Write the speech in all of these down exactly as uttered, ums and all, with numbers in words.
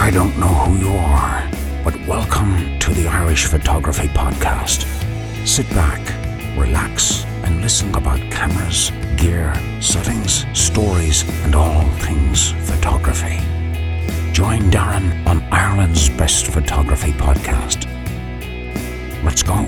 I don't know who you are, but welcome to the Irish Photography Podcast. Sit back, relax, and listen about cameras, gear, settings, stories, and all things photography. Join Darren on Ireland's Best Photography Podcast. Let's go.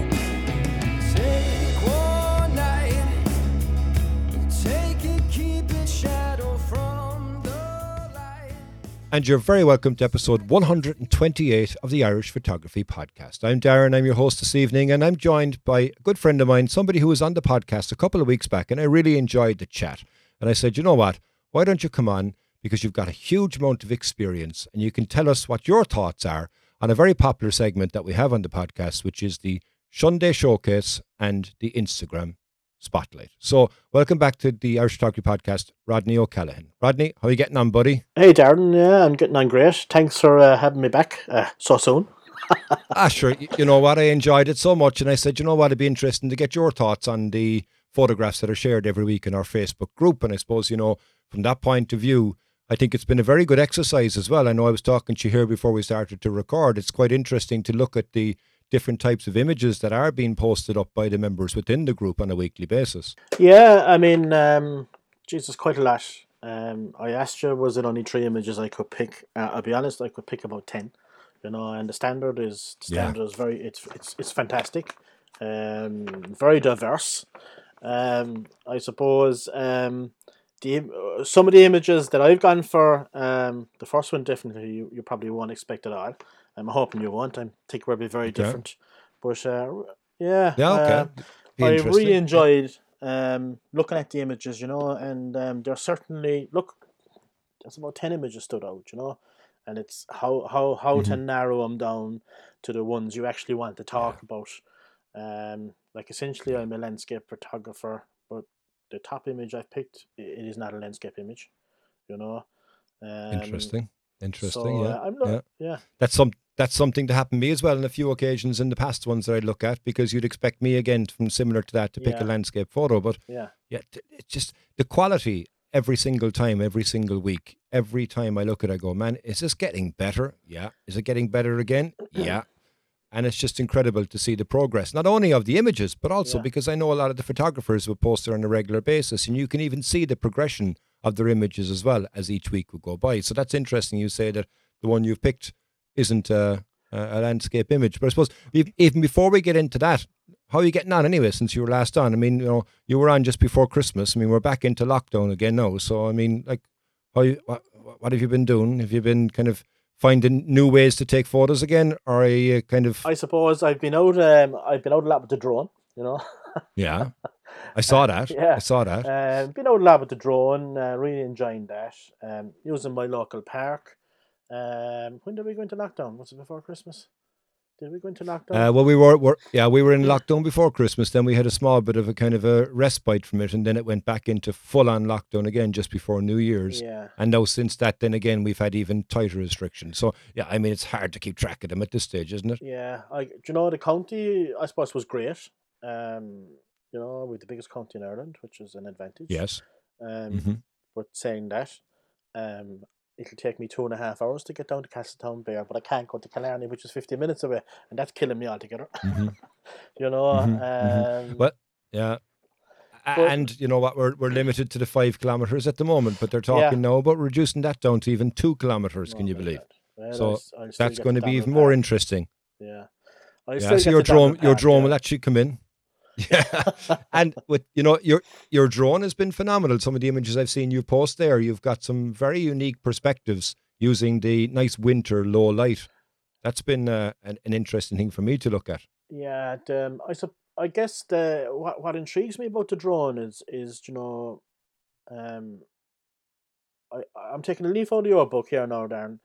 And you're very welcome to episode one hundred twenty-eight of the Irish Photography Podcast. I'm Darren, I'm your host this evening, and I'm joined by a good friend of mine, somebody who was on the podcast a couple of weeks back, and I really enjoyed the chat. And I said, you know what, why don't you come on, because you've got a huge amount of experience, and you can tell us what your thoughts are on a very popular segment that we have on the podcast, which is the Shunday Showcase and the Instagram Spotlight. So welcome back to the Irish Photography Podcast, Rodney O'Callaghan. Rodney, how are you getting on, buddy? Hey, Darren. Yeah, I'm getting on great. Thanks for uh, having me back uh, so soon. ah, sure. You know what? I enjoyed it so much. And I said, you know what? It'd be interesting to get your thoughts on the photographs that are shared every week in our Facebook group. And I suppose, you know, from that point of view, I think it's been a very good exercise as well. I know I was talking to you here before we started to record. It's quite interesting to look at the different types of images that are being posted up by the members within the group on a weekly basis. Yeah, I mean, um, Jesus, quite a lot. Um, I asked you, was it only three images I could pick? Uh, I'll be honest, I could pick about ten. You know, and the standard is the standard yeah. is very it's it's it's fantastic, um, very diverse. Um, I suppose um, the some of the images that I've gone for, um, the first one definitely you, you probably won't expect at all. I'm hoping you won't. I think we'll be very okay. different. But, uh, yeah. Yeah, okay. Uh, I really enjoyed um, looking at the images, you know, and um, there's certainly, look, there's about ten images stood out, you know, and it's how, how, how mm-hmm. to narrow them down to the ones you actually want to talk yeah. about. Um, like, essentially, I'm a landscape photographer, but the top image I've picked, it is not a landscape image, you know. Um, Interesting. Interesting. So, yeah. Uh, I'm not, yeah. yeah. That's some. That's something to happen to me as well on a few occasions in the past ones that I look at, because you'd expect me again from similar to that to pick yeah. a landscape photo. But yeah, yeah, it's just the quality every single time, every single week, every time I look at it, I go, man, is this getting better? Yeah. Is it getting better again? Yeah. And it's just incredible to see the progress, not only of the images, but also yeah. because I know a lot of the photographers will post there on a regular basis, and you can even see the progression of their images as well as each week would go by. So that's interesting. You say that the one you've picked isn't a, a landscape image, but I suppose even before we get into that, how are you getting on anyway since you were last on? I mean, you know, you were on just before Christmas. I mean, we're back into lockdown again now. So, I mean, like, how you, what, what have you been doing? Have you been kind of finding new ways to take photos again? Or are you kind of... I suppose I've been out, um, I've been out a lot with the drone, you know? Yeah. I saw that. Uh, yeah. I saw that. Uh, been out a lot with the drone, uh, really enjoying that. Um, using my local park. Um, when did we go into lockdown? Was it before Christmas? Did we go into lockdown? Uh, well, we were, were, yeah, we were in lockdown before Christmas. Then we had a small bit of a kind of a respite from it, and then it went back into full-on lockdown again just before New Year's. Yeah. And now since that, then again, we've had even tighter restrictions. So, yeah, I mean, it's hard to keep track of them at this stage, isn't it? Yeah. I, do you know, the county, I suppose, was great. Um... You know, we're the biggest county in Ireland, which is an advantage. Yes. Um, mm-hmm. But saying that, um, it'll take me two and a half hours to get down to Castletown Bear, but I can't go to Killarney, which is fifty minutes away, and that's killing me altogether. Mm-hmm. you know. Mm-hmm. Um, mm-hmm. Well, yeah. But, and you know what, we're we're limited to the five kilometres at the moment, but they're talking yeah. now about reducing that down to even two kilometres. Oh, can you believe? Well, so I'll, I'll that's going to be even more interesting. Yeah. yeah so your drone, your drone yeah. will actually come in. Yeah, and with you know your your drone has been phenomenal. Some of the images I've seen you post there, you've got some very unique perspectives using the nice winter low light. That's been uh, an, an interesting thing for me to look at. Yeah, and, um, I sup- I guess the what what intrigues me about the drone is is you know, um, I I'm taking a leaf out of your book here now, Darren.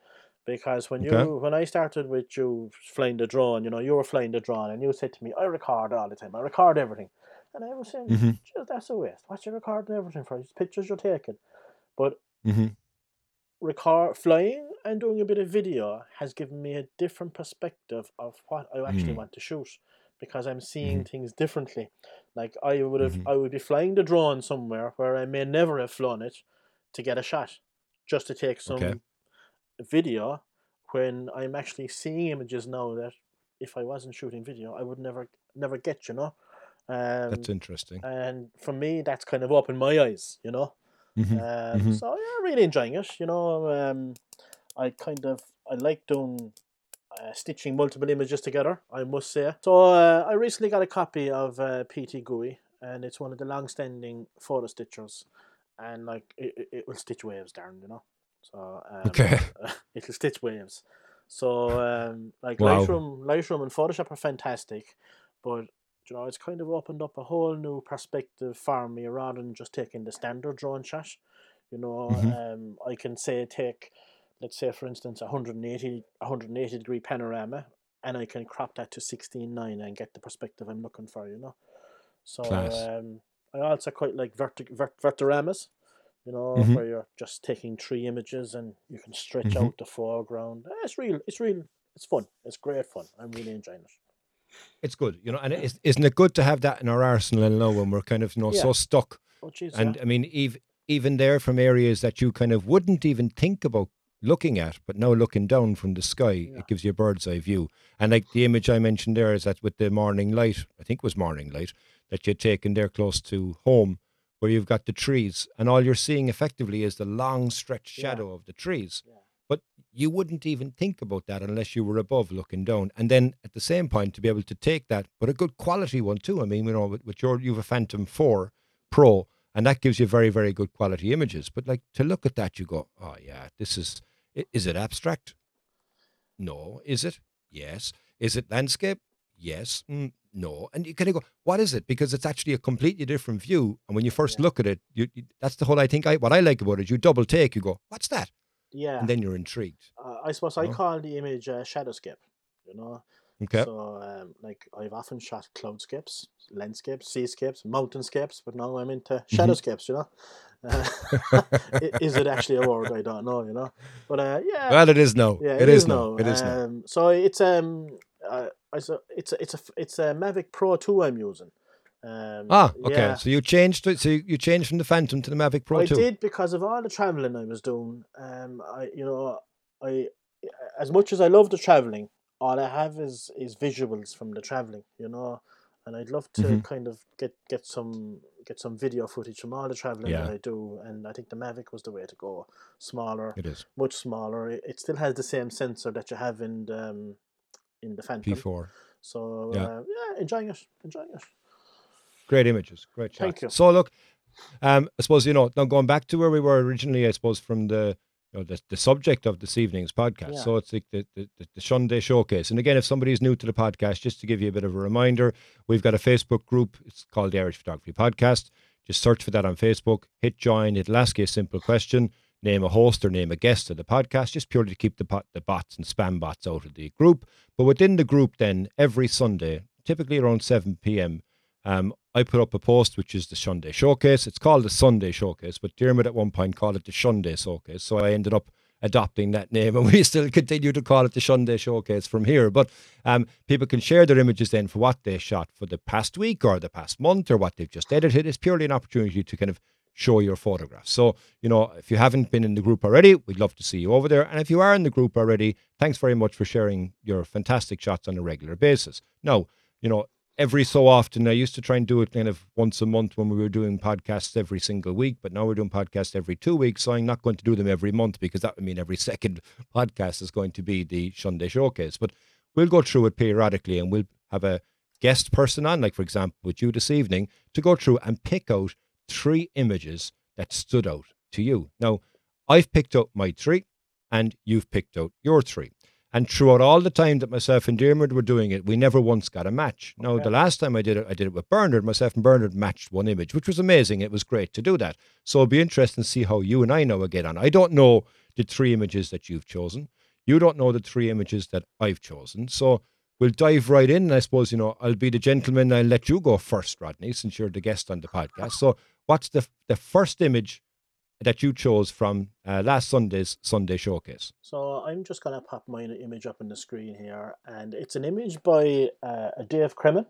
Because when okay. you when I started with you flying the drone, you know, you were flying the drone and you said to me, I record all the time, I record everything. And I was saying, mm-hmm. that's a waste. What's you recording everything for? It's pictures you're taking. But mm-hmm. record flying and doing a bit of video has given me a different perspective of what I actually mm-hmm. want to shoot, because I'm seeing mm-hmm. things differently. Like I would have mm-hmm. I would be flying the drone somewhere where I may never have flown it to get a shot, just to take some okay. video, when I'm actually seeing images now that if I wasn't shooting video, I would never never get, you know. Um, that's interesting. And for me, that's kind of opened my eyes, you know. Mm-hmm. Um, mm-hmm. So yeah, really enjoying it, you know. Um, I kind of, I like doing uh, stitching multiple images together, I must say. So uh, I recently got a copy of uh, P T G U I, and it's one of the long-standing photo stitchers. And like, it, it will stitch waves, Darren, you know. So um, okay. uh, it'll stitch waves. So um, like wow. Lightroom, Lightroom and Photoshop are fantastic, but you know, it's kind of opened up a whole new perspective for me rather than just taking the standard drone shot. You know, mm-hmm. um, I can say take, let's say for instance, one hundred eighty, one hundred eighty degree panorama, and I can crop that to sixteen nine and get the perspective I'm looking for, you know. So um, I also quite like verti- vert- vertiramas, you know, mm-hmm. where you're just taking three images and you can stretch mm-hmm. out the foreground. It's real, it's real, it's fun. It's great fun. I'm really enjoying it. It's good, you know, and it's, isn't it good to have that in our arsenal now when we're kind of, you know, yeah. so stuck? Oh, geez, and yeah. I mean, even, even there from areas that you kind of wouldn't even think about looking at, but now looking down from the sky, yeah. it gives you a bird's eye view. And like the image I mentioned there is that with the morning light, I think it was morning light, that you're taken there close to home where you've got the trees and all you're seeing effectively is the long stretched shadow yeah. of the trees. Yeah. But you wouldn't even think about that unless you were above looking down. And then at the same point, to be able to take that, but a good quality one too. I mean, you know, with, with your, you have a Phantom four Pro, and that gives you very, very good quality images. But like to look at that, you go, oh yeah, this is, is it abstract? No. Is it? Yes. Is it landscape? Yes. Mm, no. And you kind of go, what is it? Because it's actually a completely different view. And when you first yeah. look at it, you, you, that's the whole, I think I, what I like about it, you double take, you go, what's that? Yeah, and then you're intrigued. Uh, I suppose oh. I call the image uh, shadowscape. You know, okay. So um, like I've often shot cloudscapes, landscapes, seascapes, mountainscapes, but now I'm into shadowscapes. You know, uh, is it actually a word? I don't know. You know, but uh, yeah. Well, it is now. Yeah, it, it is, is now. It is now. Um, so it's um, uh, I so it's a, it's a it's a Mavic Pro two I'm using. Um, ah, okay. Yeah. So you changed it. So you changed from the Phantom to the Mavic Pro two. I did because of all the traveling I was doing. Um, I, you know, I, as much as I love the traveling, all I have is, is visuals from the traveling. You know, and I'd love to mm-hmm. kind of get, get some get some video footage from all the traveling yeah. that I do. And I think the Mavic was the way to go. Smaller, it is much smaller. It still has the same sensor that you have in the, um, in the Phantom. P four. So yeah. Uh, yeah, enjoying it, enjoying it. Great images, great chat. Thank you. So look, um, I suppose, you know, now going back to where we were originally, I suppose, from the you know, the, the subject of this evening's podcast. Yeah. So it's like the, the, the Shunday Showcase. And again, if somebody's new to the podcast, just to give you a bit of a reminder, we've got a Facebook group. It's called the Irish Photography Podcast. Just search for that on Facebook, hit join. It'll ask you a simple question, name a host or name a guest of the podcast, just purely to keep the, pot, the bots and spam bots out of the group. But within the group then, every Sunday, typically around seven p.m., Um, I put up a post, which is the Shunday Showcase. It's called the Sunday Showcase, but Dermot at one point called it the Shunday Showcase. So I ended up adopting that name, and we still continue to call it the Shunday Showcase from here. But um, people can share their images then for what they shot for the past week or the past month or what they've just edited. It's purely an opportunity to kind of show your photographs. So, you know, if you haven't been in the group already, we'd love to see you over there. And if you are in the group already, thanks very much for sharing your fantastic shots on a regular basis. Now, you know, every so often, I used to try and do it kind of once a month when we were doing podcasts every single week, but now we're doing podcasts every two weeks, so I'm not going to do them every month because that would mean every second podcast is going to be the Shunday Showcase. But we'll go through it periodically and we'll have a guest person on, like for example with you this evening, to go through and pick out three images that stood out to you. Now, I've picked out my three and you've picked out your three. And throughout all the time that myself and Dermot were doing it, we never once got a match. Now, okay. The last time I did it, I did it with Bernard. Myself and Bernard matched one image, which was amazing. It was great to do that. So it'll be interesting to see how you and I now get on. I don't know the three images that you've chosen. You don't know the three images that I've chosen. So we'll dive right in. And I suppose, you know, I'll be the gentleman. I'll let you go first, Rodney, since you're the guest on the podcast. So what's the the first image that you chose from uh, last Sunday's Shunday Showcase? So I'm just going to pop my image up on the screen here, and it's an image by uh, Dave Kremen.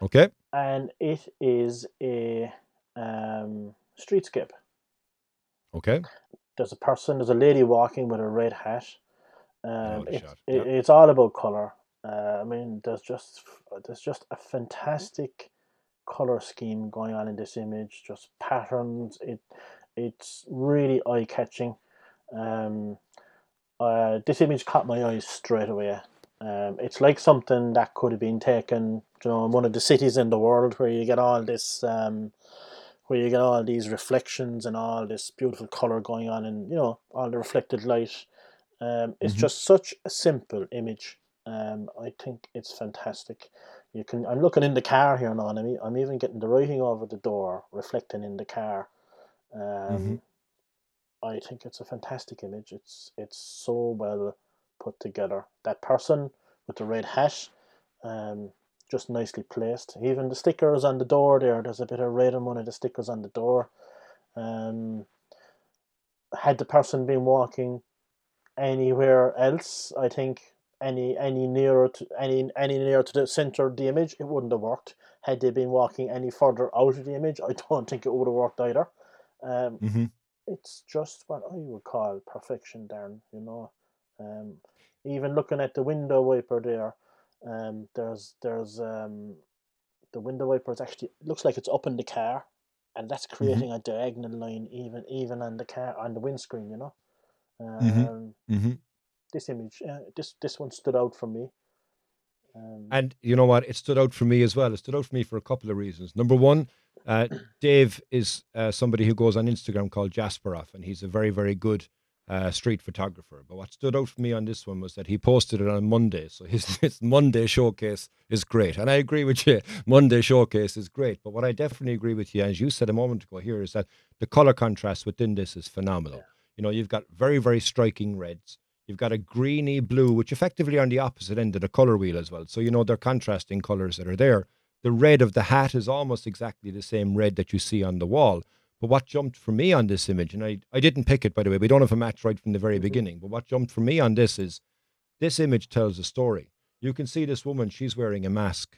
Okay. And it is a um, streetscape. Okay. There's a person, there's a lady walking with a red hat, Um, it, it, it's all about color. Uh, I mean, there's just there's just a fantastic color scheme going on in this image. Just patterns. It it's really eye catching. Um, uh, this image caught my eyes straight away. Um, it's like something that could have been taken, you know, in one of the cities in the world where you get all this, um, where you get all these reflections and all this beautiful color going on, and you know, all the reflected light. Um, it's mm-hmm. just such a simple image. Um, I think it's fantastic. You can. I'm looking in the car here now, and I'm, I'm even getting the writing over the door reflecting in the car. Um, mm-hmm. I think it's a fantastic image. It's it's so well put together. That person with the red hash, um, just nicely placed. Even the stickers on the door there. There's a bit of red on one of the stickers on the door. Um, had the person been walking anywhere else, I think any any nearer to any any nearer to the center of the image, it wouldn't have worked. Had they been walking any further out of the image, I don't think it would have worked either. Um, mm-hmm. It's just what I would call perfection, Darren. You know, um, even looking at the window wiper there, um, there's there's um, the window wiper is actually looks like it's up in the car, and that's creating mm-hmm. a diagonal line even even on the car on the windscreen. You know. Um, mm-hmm. This image, uh, this this one stood out for me. Um, and you know what? It stood out for me as well. It stood out for me for a couple of reasons. Number one, uh, Dave is uh, somebody who goes on Instagram called Jasperoff, and he's a very, very good uh, street photographer. But what stood out for me on this one was that he posted it on Monday. So his, his Monday showcase is great. And I agree with you. Monday showcase is great. But what I definitely agree with you, as you said a moment ago here, is that the color contrast within this is phenomenal. Yeah. You know, you've got very, very striking reds. You've got a greeny blue, which effectively are on the opposite end of the colour wheel as well. So, you know, they're contrasting colours that are there. The red of the hat is almost exactly the same red that you see on the wall. But what jumped for me on this image, and I, I didn't pick it, by the way. We don't have a match right from the very mm-hmm. beginning. But what jumped for me on this is this image tells a story. You can see this woman, she's wearing a mask.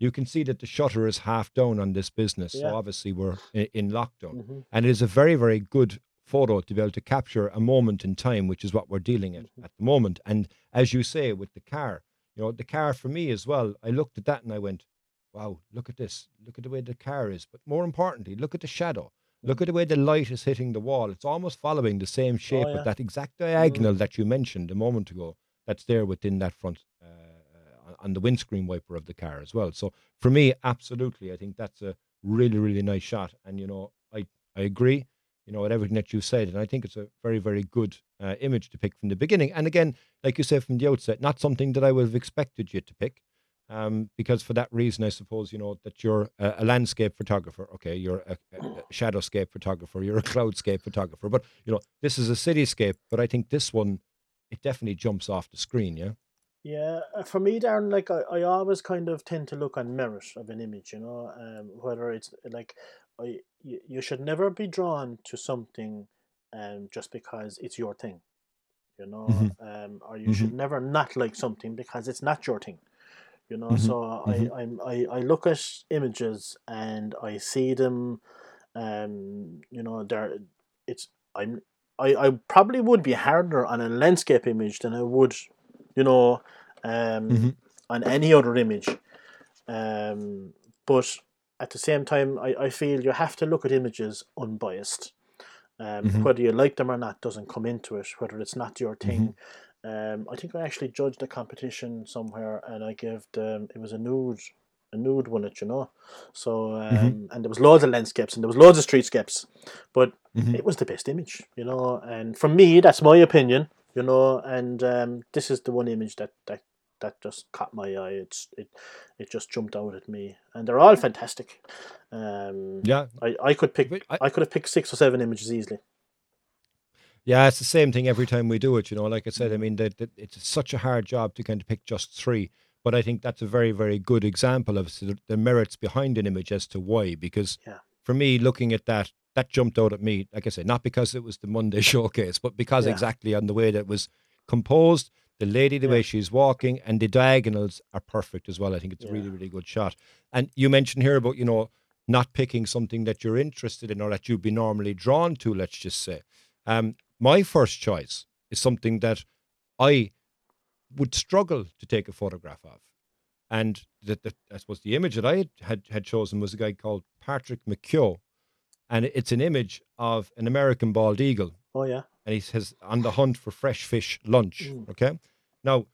You can see that the shutter is half down on this business. Yeah. So obviously we're in, in lockdown. Mm-hmm. And it is a very, very good photo to be able to capture a moment in time, which is what we're dealing at at the moment. And as you say, with the car, you know, the car for me as well, I looked at that and I went, wow, look at this. Look at the way the car is. But more importantly, look at the shadow. Look at the way the light is hitting the wall. It's almost following the same shape oh, yeah. with that exact diagonal mm-hmm. that you mentioned a moment ago that's there within that front, uh, on the windscreen wiper of the car as well. So for me, absolutely, I think that's a really, really nice shot. And, you know, I, I agree. You know, at everything that you said, and I think it's a very, very good uh, image to pick from the beginning. And again, like you said from the outset, not something that I would have expected you to pick, um, because for that reason, I suppose, you know, that you're a, a landscape photographer. Okay, you're a, a shadowscape photographer, you're a cloudscape photographer, but you know, this is a cityscape. But I think this one, it definitely jumps off the screen. Yeah. Yeah, for me, Darren, like I, I always kind of tend to look on merit of an image, you know, um, whether it's like. I, you, you should never be drawn to something um, just because it's your thing, you know, mm-hmm. um, or you mm-hmm. should never not like something because it's not your thing, you know. Mm-hmm. So mm-hmm. I, I I look at images and I see them, um, you know, there it's I'm I, I probably would be harder on a landscape image than I would, you know, um, mm-hmm. on any other image, um, but. At the same time, I, I feel you have to look at images unbiased. Um, mm-hmm. Whether you like them or not doesn't come into it, whether it's not your thing. Mm-hmm. Um, I think I actually judged a competition somewhere and I gave them, it was a nude, a nude one, it, you know. So, um, mm-hmm. and there was loads of landscapes and there was loads of streetscapes, but mm-hmm. it was the best image, you know. And for me, that's my opinion, you know, and um, this is the one image that, that, that just caught my eye. It's it, it just jumped out at me, and they're all fantastic. Um, yeah, I, I could pick. I, I could have picked six or seven images easily. Yeah, it's the same thing every time we do it. You know, like I said, I mean, that it's such a hard job to kind of pick just three. But I think that's a very, very good example of the, the merits behind an image as to why. Because yeah. for me, looking at that, that jumped out at me. Like I said, not because it was the Monday showcase, but because yeah. exactly on the way that it was composed. The lady, the yeah. way she's walking, and the diagonals are perfect as well. I think it's yeah. a really, really good shot. And you mentioned here about, you know, not picking something that you're interested in or that you'd be normally drawn to, let's just say. Um, my first choice is something that I would struggle to take a photograph of. And the, the, I suppose the image that I had, had, had chosen was a guy called Patrick McHugh. And it's an image of an American bald eagle. Oh, yeah. And he says, on the hunt for fresh fish lunch. Mm. Okay. Now,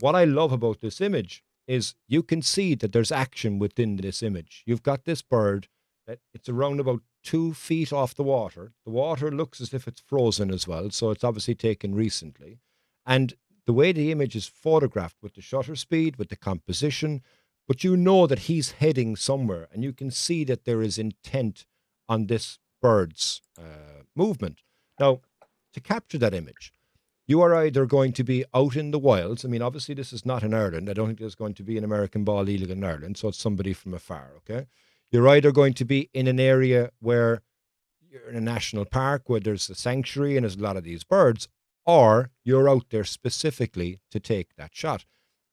what I love about this image is you can see that there's action within this image. You've got this bird that it's around about two feet off the water. The water looks as if it's frozen as well. So it's obviously taken recently. And the way the image is photographed with the shutter speed, with the composition, but you know that he's heading somewhere and you can see that there is intent on this bird's uh, movement. Now, to capture that image, you are either going to be out in the wilds. I mean, obviously this is not in Ireland. I don't think there's going to be an American bald eagle in Ireland. So it's somebody from afar, okay? You're either going to be in an area where you're in a national park where there's a sanctuary and there's a lot of these birds, or you're out there specifically to take that shot.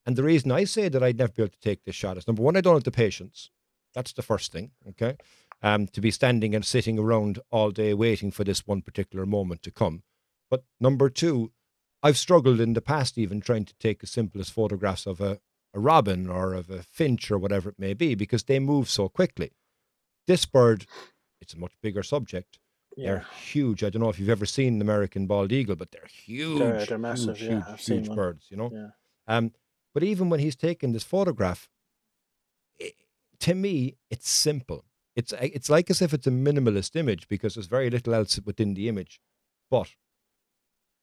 And the reason I say that I'd never be able to take this shot is, number one, I don't have the patience. That's the first thing, okay? Um, to be standing and sitting around all day waiting for this one particular moment to come. But number two, I've struggled in the past even trying to take the simplest photographs of a, a robin or of a finch or whatever it may be, because they move so quickly. This bird, it's a much bigger subject. Yeah. They're huge. I don't know if you've ever seen an American bald eagle, but they're huge, they're, they're massive, huge, yeah. huge, huge birds, you know? Yeah. Um, but even when he's taking this photograph, it, to me, it's simple. It's it's like as if it's a minimalist image because there's very little else within the image, but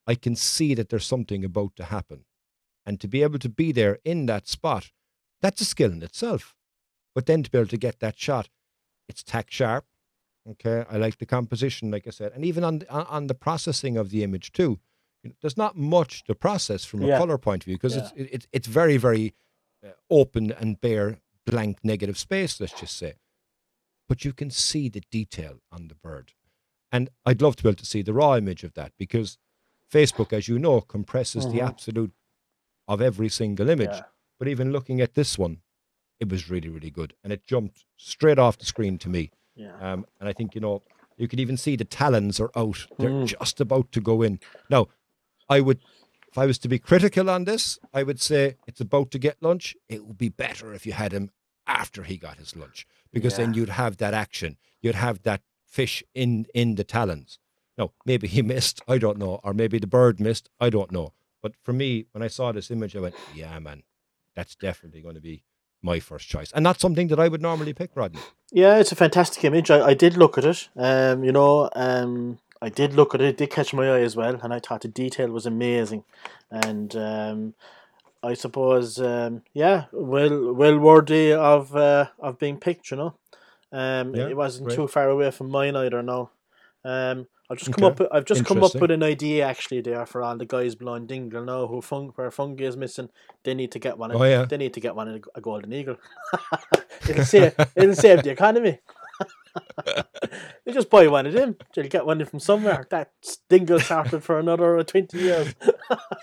I can see that there's something about to happen. And to be able to be there in that spot, that's a skill in itself. But then to be able to get that shot, it's tack sharp. Okay, I like the composition, like I said, and even on on the processing of the image too. There's not much to process from a yeah. color point of view because yeah. it's it's it's very very open and bare, blank negative space. Let's just say. But you can see the detail on the bird. And I'd love to be able to see the raw image of that because Facebook, as you know, compresses mm-hmm. the absolute of every single image. Yeah. But even looking at this one, it was really, really good. And it jumped straight off the screen to me. Yeah. Um, and I think, you know, you could even see the talons are out. They're mm. just about to go in. Now, I would, if I was to be critical on this, I would say it's about to get lunch. It would be better if you had him after he got his lunch, because yeah. then you'd have that action. You'd have that fish in, in the talons. No, maybe he missed, I don't know. Or maybe the bird missed, I don't know. But for me, when I saw this image, I went, yeah, man, that's definitely going to be my first choice. And that's something that I would normally pick, Rodney. Yeah, it's a fantastic image. I, I did look at it. Um, you know, um, I did look at it. It did catch my eye as well. And I thought the detail was amazing. And... Um, I suppose, um, yeah, well, well worthy of uh, of being picked, you know. Um, yeah, it wasn't right. too far away from mine either. No, um, I've just come okay. up. I've just come up with an idea actually there for all the guys blind dingle now who fung where fungi is missing. They need to get one. In, oh, yeah. They need to get one in a golden eagle. It'll save. It'll save the economy. You just buy one of them. You'll get one from somewhere. That dingle started for another twenty years.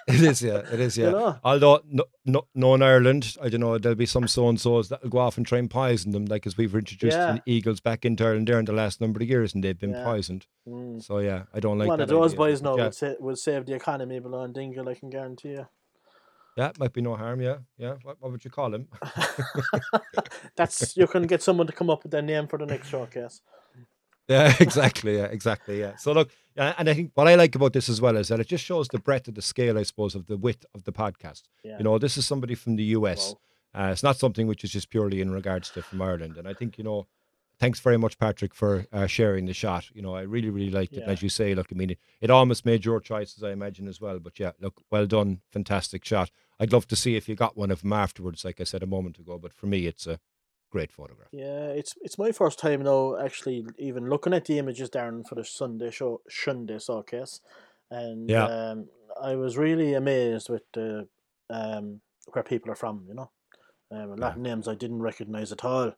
It is, yeah. It is, yeah. You know? Although, no, no, no, in Ireland, I don't know, there'll be some so-and-sos that'll go off and try and poison them, like as we've introduced yeah. eagles back into Ireland there in the last number of years, and they've been yeah. poisoned. Mm. So, yeah, I don't like one that. One of those idea. boys now yeah. would, sa- would save the economy below in dingle, I can guarantee you. Yeah, might be no harm, yeah. Yeah, what, what would you call him? That's, you can get someone to come up with their name for the next showcase. Yeah, exactly, yeah, exactly, yeah. So look, and I think what I like about this as well is that it just shows the breadth of the scale, I suppose, of the width of the podcast. Yeah. You know, this is somebody from the U S. Wow. Uh, it's not something which is just purely in regards to from Ireland. And I think, you know, thanks very much, Patrick, for uh, sharing the shot. You know, I really, really liked it. Yeah. And as you say, look, I mean, it, it almost made your choices, I imagine, as well. But yeah, look, well done. Fantastic shot. I'd love to see if you got one of them afterwards, like I said a moment ago. But for me, it's a great photograph. Yeah, it's it's my first time now actually even looking at the images, Darren, for the Sunday show, Shunday Showcase. And yeah. um, I was really amazed with the, um, where people are from, you know. Um, a lot yeah. of names I didn't recognize at all.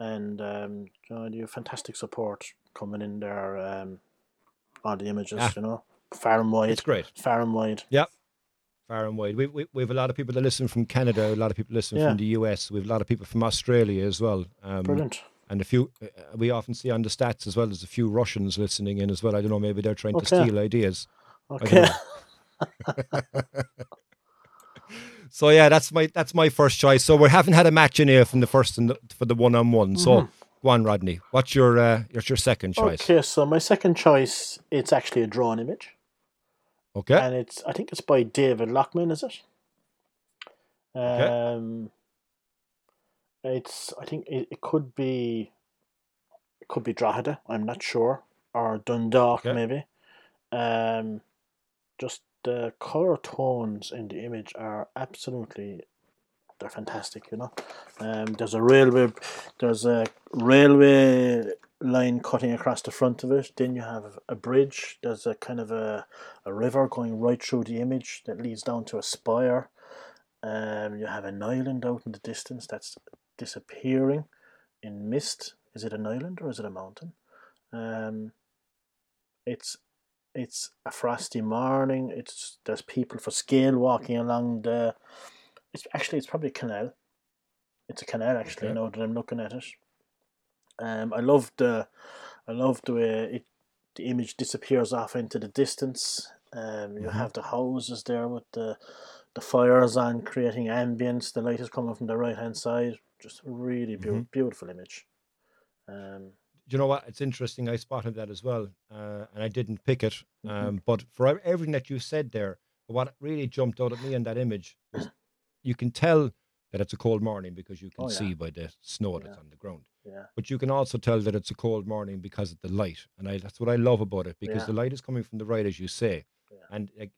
And um, you know, you have fantastic support coming in there um, on the images, ah, you know, far and wide. It's great. Far and wide. Yeah, far and wide. We, we, we have a lot of people that listen from Canada, a lot of people listen yeah. from the U S. We have a lot of people from Australia as well. Um, Brilliant. And a few, uh, we often see on the stats as well, there's a few Russians listening in as well. I don't know, maybe they're trying okay. to steal ideas. Okay. I don't know. So yeah, that's my that's my first choice. So we haven't had a match in here from the first and the, for the one on one. So go on, Rodney. What's your uh, what's your second choice? Okay, so my second choice, it's actually a drawn image. Okay, and it's I think it's by David Lachman, is it? Um, okay. It's I think it, it could be it could be Drogheda. I'm not sure, or Dundalk okay. maybe. Um, just. The color tones in the image are absolutely, they're fantastic, you know. Um, there's a railway, there's a railway line cutting across the front of it. Then you have a bridge. There's a kind of a, a river going right through the image that leads down to a spire. Um, you have an island out in the distance that's disappearing in mist. Is it an island or is it a mountain? Um, it's It's a frosty morning. It's there's people for scale walking along the. It's actually it's probably a canal. It's a canal actually. Okay. Now that I'm looking at it, um, I love the, I love the way it, the image disappears off into the distance. Um, you mm-hmm. have the houses there with the, the fires on, creating ambience. The light is coming from the right hand side. Just a really be- mm-hmm. beautiful image. Um. You know what? It's interesting. I spotted that as well, uh, and I didn't pick it. Um, mm-hmm. But for everything that you said there, what really jumped out at me in that image is you can tell that it's a cold morning because you can oh, yeah. see by the snow that's yeah. on the ground. Yeah. But you can also tell that it's a cold morning because of the light, and I, that's what I love about it because yeah. the light is coming from the right, as you say, yeah. and like,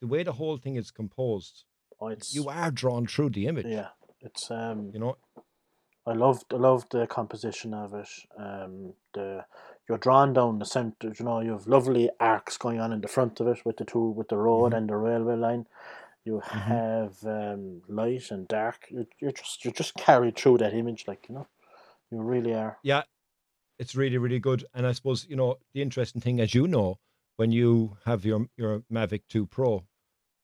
the way the whole thing is composed, oh, it's, you are drawn through the image. Yeah, it's um, you know. I loved, I loved the composition of it. Um, the you're drawn down the centre. You know, you have lovely arcs going on in the front of it with the two, with the road mm-hmm. and the railway line. You mm-hmm. have um, light and dark. You're, you're just, you're just carried through that image, like you know, you really are. Yeah, it's really, really good. And I suppose you know the interesting thing, as you know, when you have your your Mavic two Pro.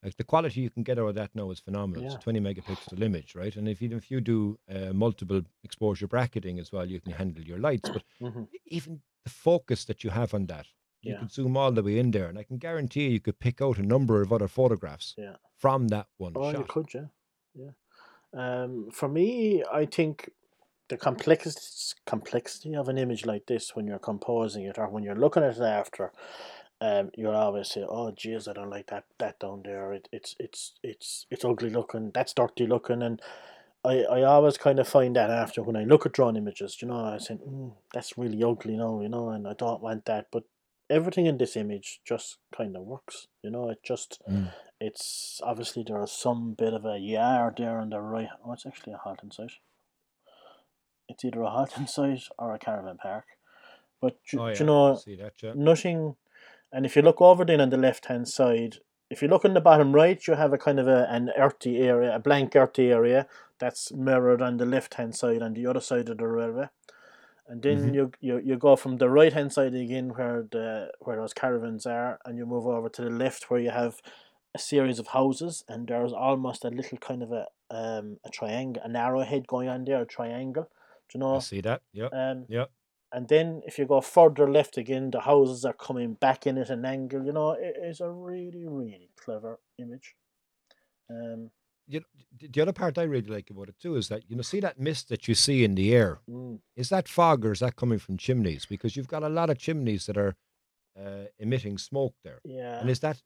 Like the quality you can get out of that now is phenomenal. Yeah. It's a twenty megapixel image, right? And if you if you do uh, multiple exposure bracketing as well, you can handle your lights. But mm-hmm. even the focus that you have on that, you yeah. can zoom all the way in there, and I can guarantee you could pick out a number of other photographs yeah. from that one oh, shot. Oh, you could, yeah, yeah. Um, for me, I think the complex complexity of an image like this, when you're composing it or when you're looking at it after. Um, you'll always say, "Oh, geez, I don't like that that down there. It, it's it's it's it's ugly looking. That's dirty looking." And I, I always kind of find that after when I look at drawn images, you know, I say, mm, "That's really ugly now," you know, and I don't want that. But everything in this image just kind of works, you know. It just mm. it's obviously there is some bit of a yard there on the right. Oh, it's actually a halting site. It's either a halting site or a caravan park, but you, oh, yeah. you know, see that, yeah. nothing. And if you look over then on the left-hand side, if you look in the bottom right, you have a kind of a, an earthy area, a blank earthy area that's mirrored on the left-hand side on the other side of the railway. And then mm-hmm. you, you you go from the right-hand side again where the where those caravans are, and you move over to the left where you have a series of houses, and there's almost a little kind of a um a triangle, an arrowhead going on there, a triangle. Do you know? I see that, yeah, um, yeah. And then if you go further left again, the houses are coming back in at an angle. You know, it is a really, really clever image. Um, you know, the other part I really like about it too is that, you know, see that mist that you see in the air? Mm. Is that fog or is that coming from chimneys? Because you've got a lot of chimneys that are uh, emitting smoke there. Yeah. And is that,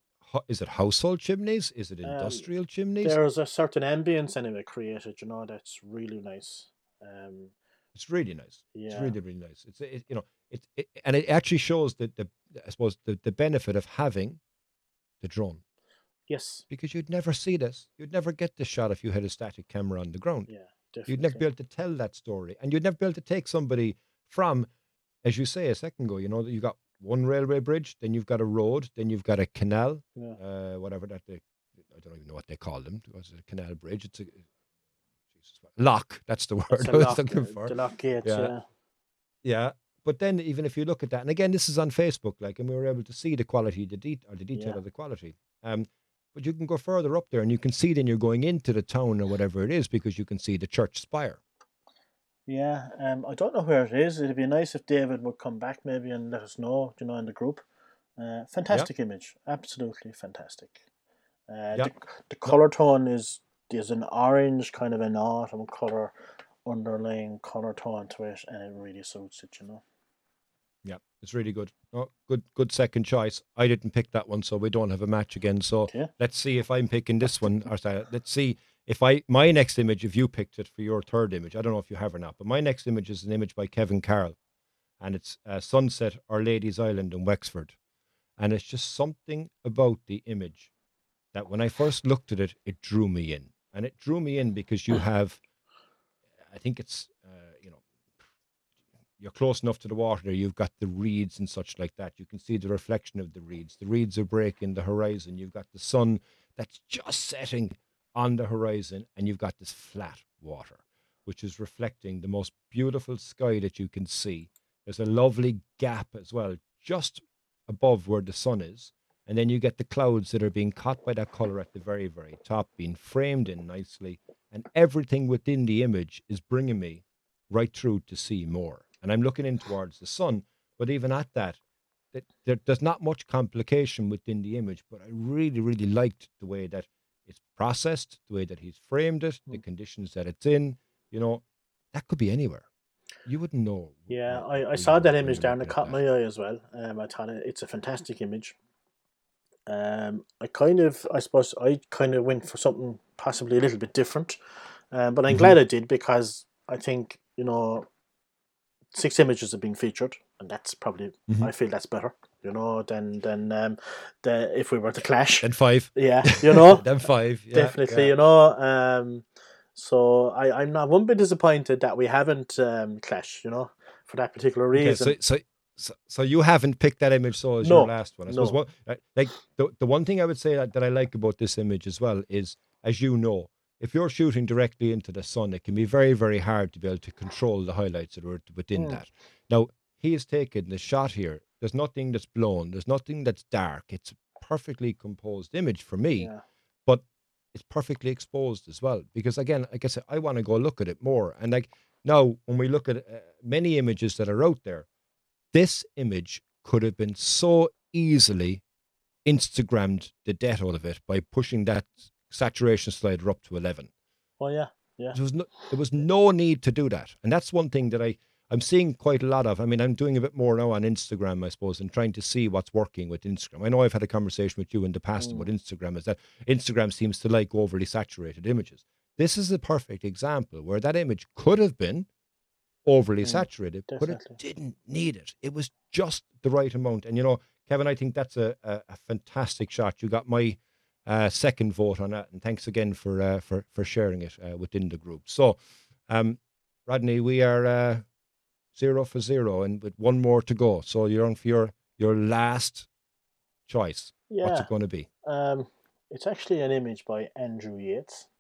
is it household chimneys? Is it industrial um, chimneys? There's a certain ambience anyway created, you know, that's really nice. Um It's really nice. Yeah. It's really, really nice. It's it, you know it, it and it actually shows that the I suppose the, the benefit of having the drone. Yes. Because you'd never see this. You'd never get this shot if you had a static camera on the ground. Yeah, definitely. You'd never be able to tell that story, and you'd never be able to take somebody from, as you say a second ago. You know that you've got one railway bridge, then you've got a road, then you've got a canal, yeah. uh, whatever that they, I don't even know what they call them. It's a canal bridge. It's a lock, that's the word I was lock, looking for. The lock gates, yeah. yeah. Yeah, but then even if you look at that, and again, this is on Facebook, like, and we were able to see the quality, the detail, or the detail yeah. of the quality. Um, but you can go further up there, and you can see then you're going into the town or whatever it is, because you can see the church spire. Yeah, um, I don't know where it is. It'd be nice if David would come back maybe and let us know, you know, in the group. Uh, fantastic yeah. image, absolutely fantastic. Uh, yeah. the, the color tone is there's an orange kind of an autumn colour underlying colour tone to it, and it really suits it, you know. Yeah, it's really good. Oh, good, good second choice. I didn't pick that one, so we don't have a match again. So okay. Let's see if I'm picking this one. Or sorry, let's see if I my next image. If you picked it for your third image, I don't know if you have or not. But my next image is an image by Kevin Carroll, and it's uh, Sunset or Ladies Island in Wexford, and it's just something about the image that when I first looked at it, it drew me in, and it drew me in because you have, I think it's uh, you know. You're close enough to the water there. You've got the reeds and such like that. You can see the reflection of the reeds. The reeds are breaking the horizon. You've got the sun that's just setting on the horizon, and you've got this flat water, which is reflecting the most beautiful sky that you can see. There's a lovely gap as well, just above where the sun is. And then you get the clouds that are being caught by that color at the very, very top, being framed in nicely. And everything within the image is bringing me right through to see more. And I'm looking in towards the sun, but even at that, that there, there's not much complication within the image, but I really, really liked the way that it's processed, the way that he's framed it, the conditions that it's in. You know, that could be anywhere. You wouldn't know. Yeah, what, I, I saw that image down. It caught my eye as well. Um, I thought it's a fantastic image. Um, I kind of, I suppose, I kind of went for something possibly a little bit different, um, but I'm mm-hmm. glad I did, because I think, you know, six images are being featured, and that's probably mm-hmm. I feel that's better, you know, than than um, the if we were to clash. Then five, yeah, you know, then five, yeah, definitely, yeah. You know. Um, so I I'm not one bit disappointed that we haven't um, clashed, you know, for that particular reason. Okay, so, so so so you haven't picked that image, so as no, your last one. I suppose no. What, like the the one thing I would say that, that I like about this image as well is, as you know, if you're shooting directly into the sun, it can be very, very hard to be able to control the highlights that are within mm. that. Now, he has taken the shot here. There's nothing that's blown. There's nothing that's dark. It's a perfectly composed image for me, yeah. But it's perfectly exposed as well. Because again, like I said, I want to go look at it more. And like now, when we look at uh, many images that are out there, this image could have been so easily Instagrammed the death out of it by pushing that saturation slider up to eleven. Oh yeah, yeah. There was no, there was no need to do that, and that's one thing that I I'm seeing quite a lot of. I mean, I'm doing a bit more now on Instagram, I suppose, and trying to see what's working with Instagram. I know I've had a conversation with you in the past mm. about Instagram, is that Instagram seems to like overly saturated images. This is a perfect example where that image could have been overly mm, saturated, definitely. But it didn't need it. It was just the right amount. And you know, Kevin, I think that's a a, a fantastic shot. You got my Uh, second vote on that, and thanks again for uh, for for sharing it uh, within the group. So, um, Rodney, we are uh, zero for zero, and with one more to go. So you're on for your your last choice. Yeah. What's it going to be? Um, it's actually an image by Andrew Yates.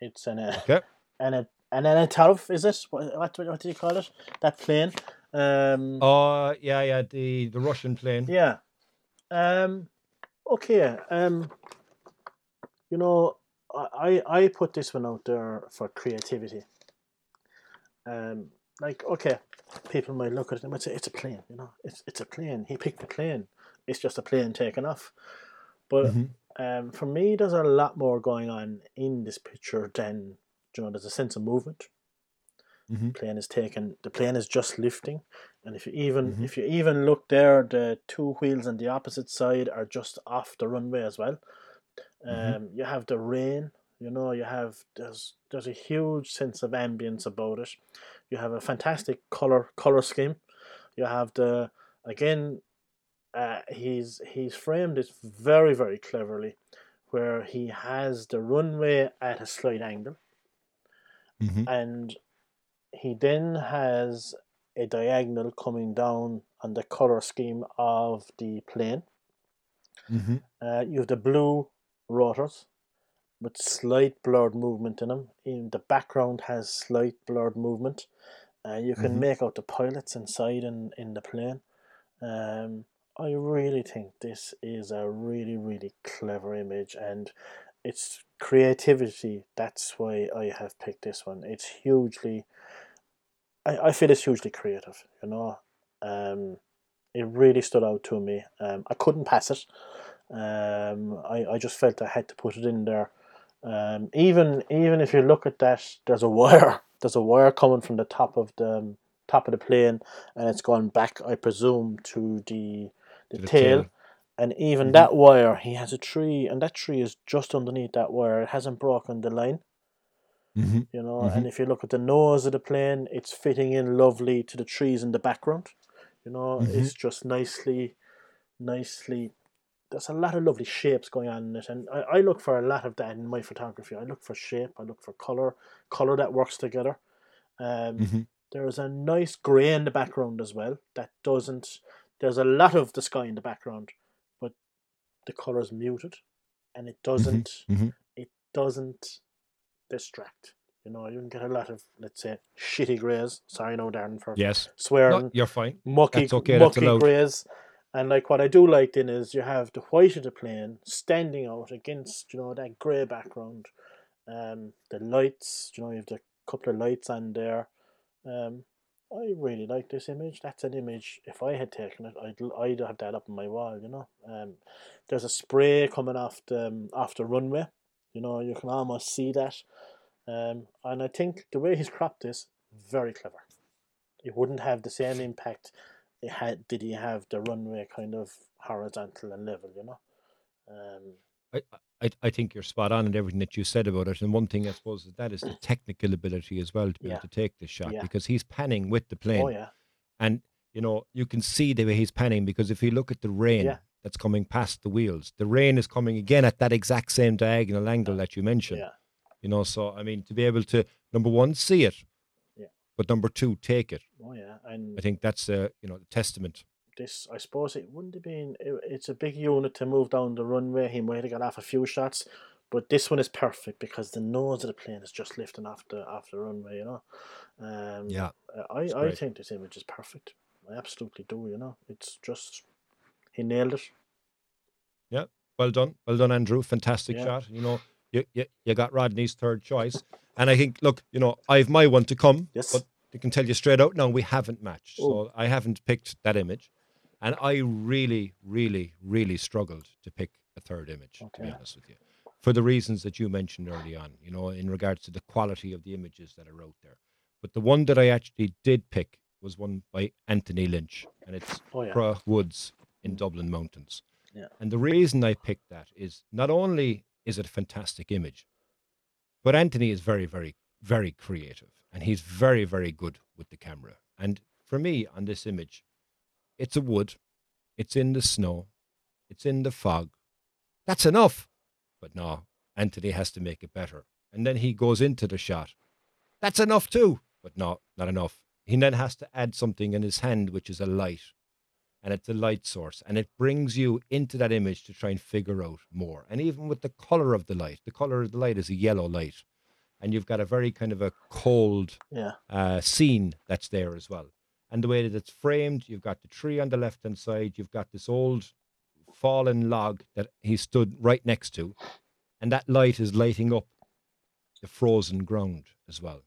It's an uh, okay. and a and an N T A V, is it? What, what what do you call it? That plane? Um. Oh yeah, yeah, the the Russian plane. Yeah. Um. Okay. Um. You know, I, I put this one out there for creativity. Um, like, okay, people might look at it and might say, it's a plane, you know, it's it's a plane. He picked the plane. It's just a plane taken off. But mm-hmm. um, for me, there's a lot more going on in this picture than, you know, there's a sense of movement. Mm-hmm. The plane is taken, the plane is just lifting. And if you even mm-hmm. if you even look there, the two wheels on the opposite side are just off the runway as well. Um, mm-hmm. You have the rain, you know, you have, there's there's a huge sense of ambience about it. You have a fantastic color color scheme. You have the, again, uh, he's he's framed it very, very cleverly, where he has the runway at a slight angle, mm-hmm. and he then has a diagonal coming down on the color scheme of the plane. Mm-hmm. Uh, you have the blue rotors with slight blurred movement in them. In the background has slight blurred movement. Uh, you can mm-hmm. make out the pilots inside in, in the plane. Um, I really think this is a really, really clever image, and it's creativity. That's why I have picked this one. It's hugely, I, I feel it's hugely creative, you know. Um, it really stood out to me. Um, I couldn't pass it. Um, I, I just felt I had to put it in there, Um, even even if you look at that, there's a wire. There's a wire coming from the top of the um, top of the plane, and it's gone back, I presume, to the the, to the tail. tail. And even mm-hmm. that wire, he has a tree, and that tree is just underneath that wire. It hasn't broken the line. Mm-hmm. You know, mm-hmm. and if you look at the nose of the plane, it's fitting in lovely to the trees in the background. You know, mm-hmm. it's just nicely, nicely. There's a lot of lovely shapes going on in it, and I, I look for a lot of that in my photography. I look for shape, I look for color, color that works together. Um, mm-hmm. There is a nice gray in the background as well. That doesn't. There's a lot of the sky in the background, but the color's muted, and it doesn't. Mm-hmm. It doesn't distract. You know, you can get a lot of, let's say, shitty grays. Sorry, no, Darren, for yes. swearing. No, you're fine. Mucky, That's okay. mucky That's grays. And like what I do like then is you have the white of the plane standing out against, you know, that grey background. Um, the lights, you know, you have the couple of lights on there. Um, I really like this image. That's an image, if I had taken it, I'd I'd have that up on my wall, you know. Um, there's a spray coming off the, um, off the runway. You know, you can almost see that. Um, and I think the way he's cropped this, very clever. It wouldn't have the same impact it had did he have the runway kind of horizontal and level, you know. Um, I, I I think you're spot on in everything that you said about it. And one thing I suppose is that is the technical ability as well to be yeah. able to take this shot yeah. because he's panning with the plane. Oh, yeah. And, you know, you can see the way he's panning because if you look at the rain, yeah. that's coming past the wheels. The rain is coming again at that exact same diagonal angle yeah. that you mentioned. Yeah. You know, so, I mean, to be able to, number one, see it, yeah, but number two, take it. Oh, yeah. And I think that's, uh, you know, the testament. This, I suppose, it wouldn't have been, it, it's a big unit to move down the runway. He might have got off a few shots, but this one is perfect because the nose of the plane is just lifting off the, off the runway, you know. Um, yeah. I, I think this image is perfect. I absolutely do, you know. It's just... He nailed it. Yeah, well done, well done, Andrew. Fantastic yeah. shot. You know, you, you you got Rodney's third choice, and I think, look, you know, I've my one to come. Yes. But I can tell you straight out, no, we haven't matched. Ooh. So I haven't picked that image, and I really, really, really struggled to pick a third image. Okay. To be honest with you, for the reasons that you mentioned early on, you know, in regards to the quality of the images that are out there. But the one that I actually did pick was one by Anthony Lynch, and it's oh, yeah. Pra Woods. In Dublin Mountains. Yeah. And the reason I picked that is not only is it a fantastic image, but Anthony is very, very, very creative, and he's very, very good with the camera. And for me, on this image, it's a wood, it's in the snow, it's in the fog. That's enough. But no, Anthony has to make it better. And then he goes into the shot. That's enough too. But no, not enough. He then has to add something in his hand, which is a light. And it's a light source, and it brings you into that image to try and figure out more. And even with the color of the light, the color of the light is a yellow light, and you've got a very kind of a cold yeah. uh, scene that's there as well. And the way that it's framed, you've got the tree on the left-hand side, you've got this old fallen log that he stood right next to, and that light is lighting up the frozen ground as well.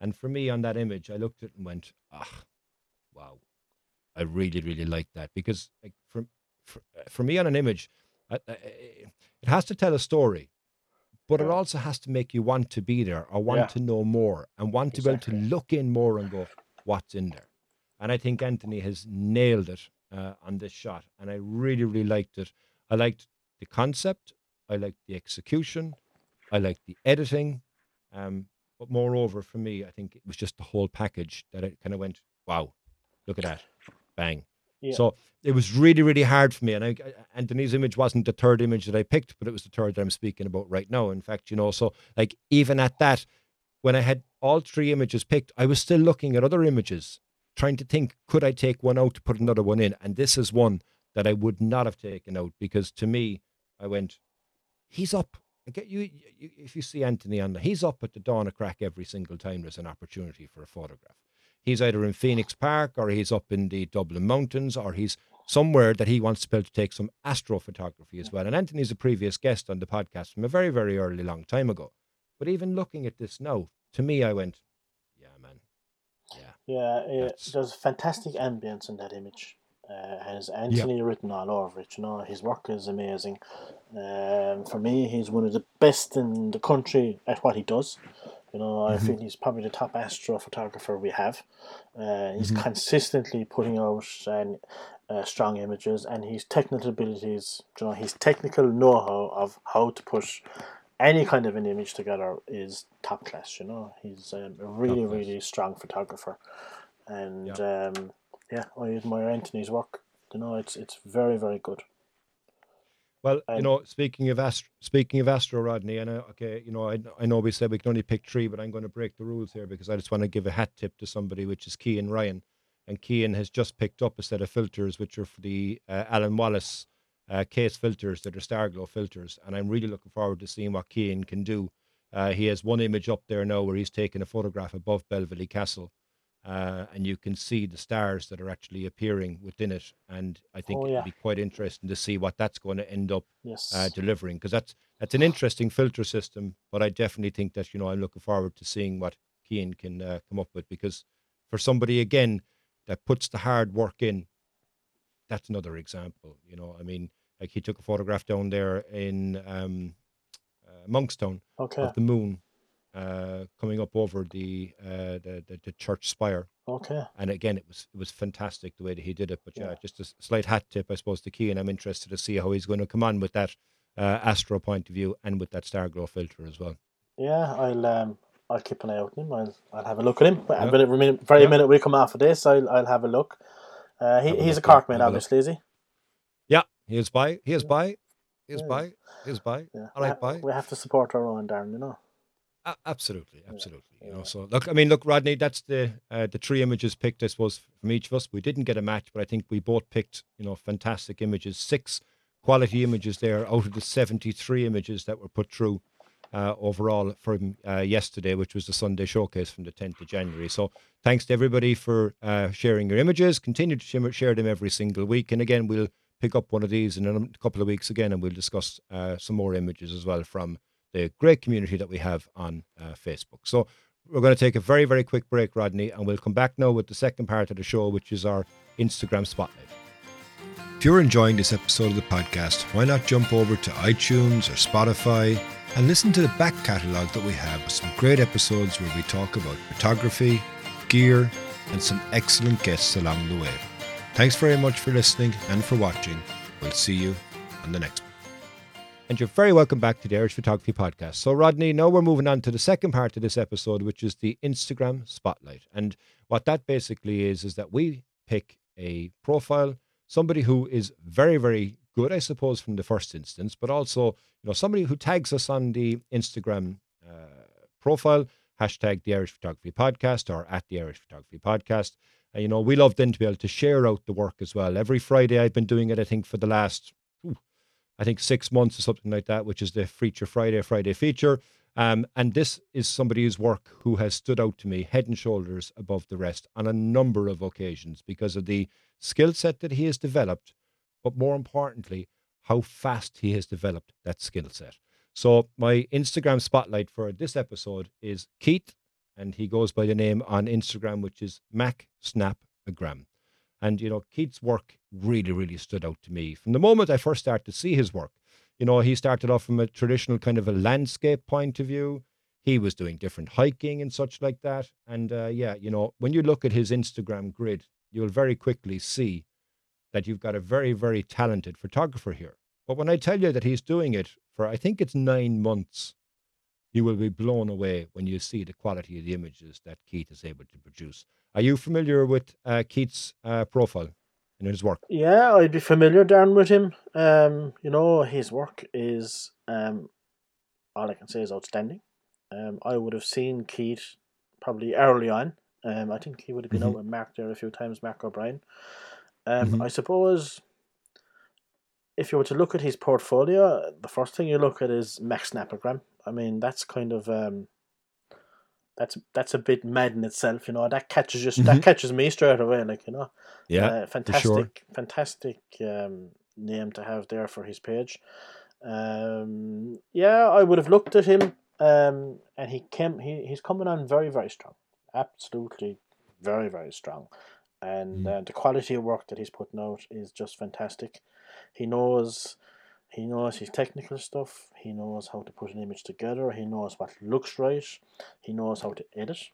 And for me, on that image, I looked at it and went, ah, wow. I really, really like that because like, for, for, for me on an image, I, I, it has to tell a story, but yeah. it also has to make you want to be there or want yeah. to know more and want exactly. to be able to look in more and go, what's in there? And I think Anthony has nailed it uh, on this shot. And I really, really liked it. I liked the concept. I liked the execution. I liked the editing. Um, but moreover, for me, I think it was just the whole package that I kind of went, wow, look at that. Bang. Yeah. So it was really, really hard for me. And I, Anthony's image wasn't the third image that I picked, but it was the third that I'm speaking about right now. In fact, you know, so like even at that, when I had all three images picked, I was still looking at other images, trying to think, could I take one out to put another one in? And this is one that I would not have taken out because to me, I went, he's up. I get you, you if you see Anthony on there, he's up at the dawn of crack every single time there's an opportunity for a photograph. He's either in Phoenix Park or he's up in the Dublin Mountains or he's somewhere that he wants to be able to take some astrophotography as well. And Anthony's a previous guest on the podcast from a very, very early long time ago. But even looking at this now, to me, I went, yeah, man. Yeah, yeah. It, there's fantastic ambience in that image. uh, has Anthony yep. written all over it. You know, his work is amazing. Um, for me, he's one of the best in the country at what he does. You know, mm-hmm. I think he's probably the top astrophotographer we have. Uh, he's mm-hmm. consistently putting out and uh, strong images, and his technical abilities, you know, his technical know-how of how to push any kind of an image together is top class. You know, he's um, a really, really strong photographer, and yeah. Um, yeah, I admire Anthony's work. You know, it's it's very, very good. Well, and, you know, speaking of astro, speaking of astro, Rodney, and I, okay, you know, I I know we said we can only pick three, but I'm going to break the rules here because I just want to give a hat tip to somebody, which is Cian Ryan, and Cian has just picked up a set of filters which are for the uh, Alan Wallace uh, case filters that are Starglow filters, and I'm really looking forward to seeing what Cian can do. Uh, he has one image up there now where he's taken a photograph above Belvilly Castle. Uh, and you can see the stars that are actually appearing within it, and I think oh, yeah. it'll be quite interesting to see what that's going to end up yes. uh, delivering, because that's that's an interesting filter system. But I definitely think that, you know, I'm looking forward to seeing what Cian can uh, come up with, because for somebody again that puts the hard work in, that's another example. You know, I mean, like he took a photograph down there in um, uh, Monkstone okay. of the moon. Uh, coming up over the, uh, the the the church spire. Okay. And again, it was it was fantastic the way that he did it. But yeah, yeah just a slight hat tip, I suppose, to Cian. I'm interested to see how he's going to come on with that uh, astro point of view and with that Starglow filter as well. Yeah, I'll um I'll keep an eye out on him. I'll I'll have a look at him. Yeah. But very yeah. minute we come after this, I'll I'll have a look. Uh, he have he's a Cork man, obviously, is he? Yeah, he is by. He is yeah. by. He is yeah. by. He is by. Yeah. I like by. We have to support our own, Darren. You know. Uh, absolutely, absolutely. Yeah, you know, yeah. so look, I mean, look, Rodney, that's the uh, the three images picked, I suppose, from each of us. We didn't get a match, but I think we both picked, you know, fantastic images. Six quality images there out of the seventy-three images that were put through uh, overall from uh, yesterday, which was the Sunday Showcase from the tenth of January. So thanks to everybody for uh, sharing your images. Continue to share them every single week. And again, we'll pick up one of these in a couple of weeks again, and we'll discuss uh, some more images as well from the great community that we have on uh, Facebook. So we're going to take a very, very quick break, Rodney, and we'll come back now with the second part of the show, which is our Instagram Spotlight. If you're enjoying this episode of the podcast, why not jump over to iTunes or Spotify and listen to the back catalogue that we have with some great episodes where we talk about photography, gear, and some excellent guests along the way. Thanks very much for listening and for watching. We'll see you on the next one. And you're very welcome back to the Irish Photography Podcast. So, Rodney, now we're moving on to the second part of this episode, which is the Instagram Spotlight. And what that basically is, is that we pick a profile, somebody who is very, very good, I suppose, from the first instance, but also, you know, somebody who tags us on the Instagram uh, profile, hashtag the Irish Photography Podcast or at the Irish Photography Podcast. And, you know, we love then to be able to share out the work as well. Every Friday, I've been doing it, I think, for the last... Ooh, I think six months or something like that, which is the Feature Friday, Friday feature. Um, and this is somebody's work who has stood out to me head and shoulders above the rest on a number of occasions because of the skill set that he has developed, but more importantly, how fast he has developed that skill set. So my Instagram Spotlight for this episode is Keith, and he goes by the name on Instagram, which is m c snap agram. And, you know, Keith's work really, really stood out to me. From the moment I first started to see his work, you know, he started off from a traditional kind of a landscape point of view. He was doing different hiking and such like that. And, uh, yeah, you know, when you look at his Instagram grid, you'll very quickly see that you've got a very, very talented photographer here. But when I tell you that he's doing it for, I think it's nine months, you will be blown away when you see the quality of the images that Keith is able to produce. Are you familiar with uh, Keith's uh, profile and his work? Yeah, I'd be familiar, Darren, with him. Um, you know, his work is, um, all I can say is outstanding. Um, I would have seen Keith probably early on. Um, I think he would have been mm-hmm. out with Mark there a few times, Mark O'Brien. Um, mm-hmm. I suppose if you were to look at his portfolio, the first thing you look at is m c snap agram. I mean, that's kind of um, that's that's a bit mad in itself, you know. That catches just mm-hmm. that catches me straight away, like, you know. Yeah, uh, fantastic, for sure. fantastic um, name to have there for his page. Um, yeah, I would have looked at him, um, and he came. He he's coming on very, very strong. Absolutely, very, very strong. and mm. uh, the quality of work that he's putting out is just fantastic. He knows, he knows his technical stuff. He knows how to put an image together. He knows what looks right. He knows how to edit.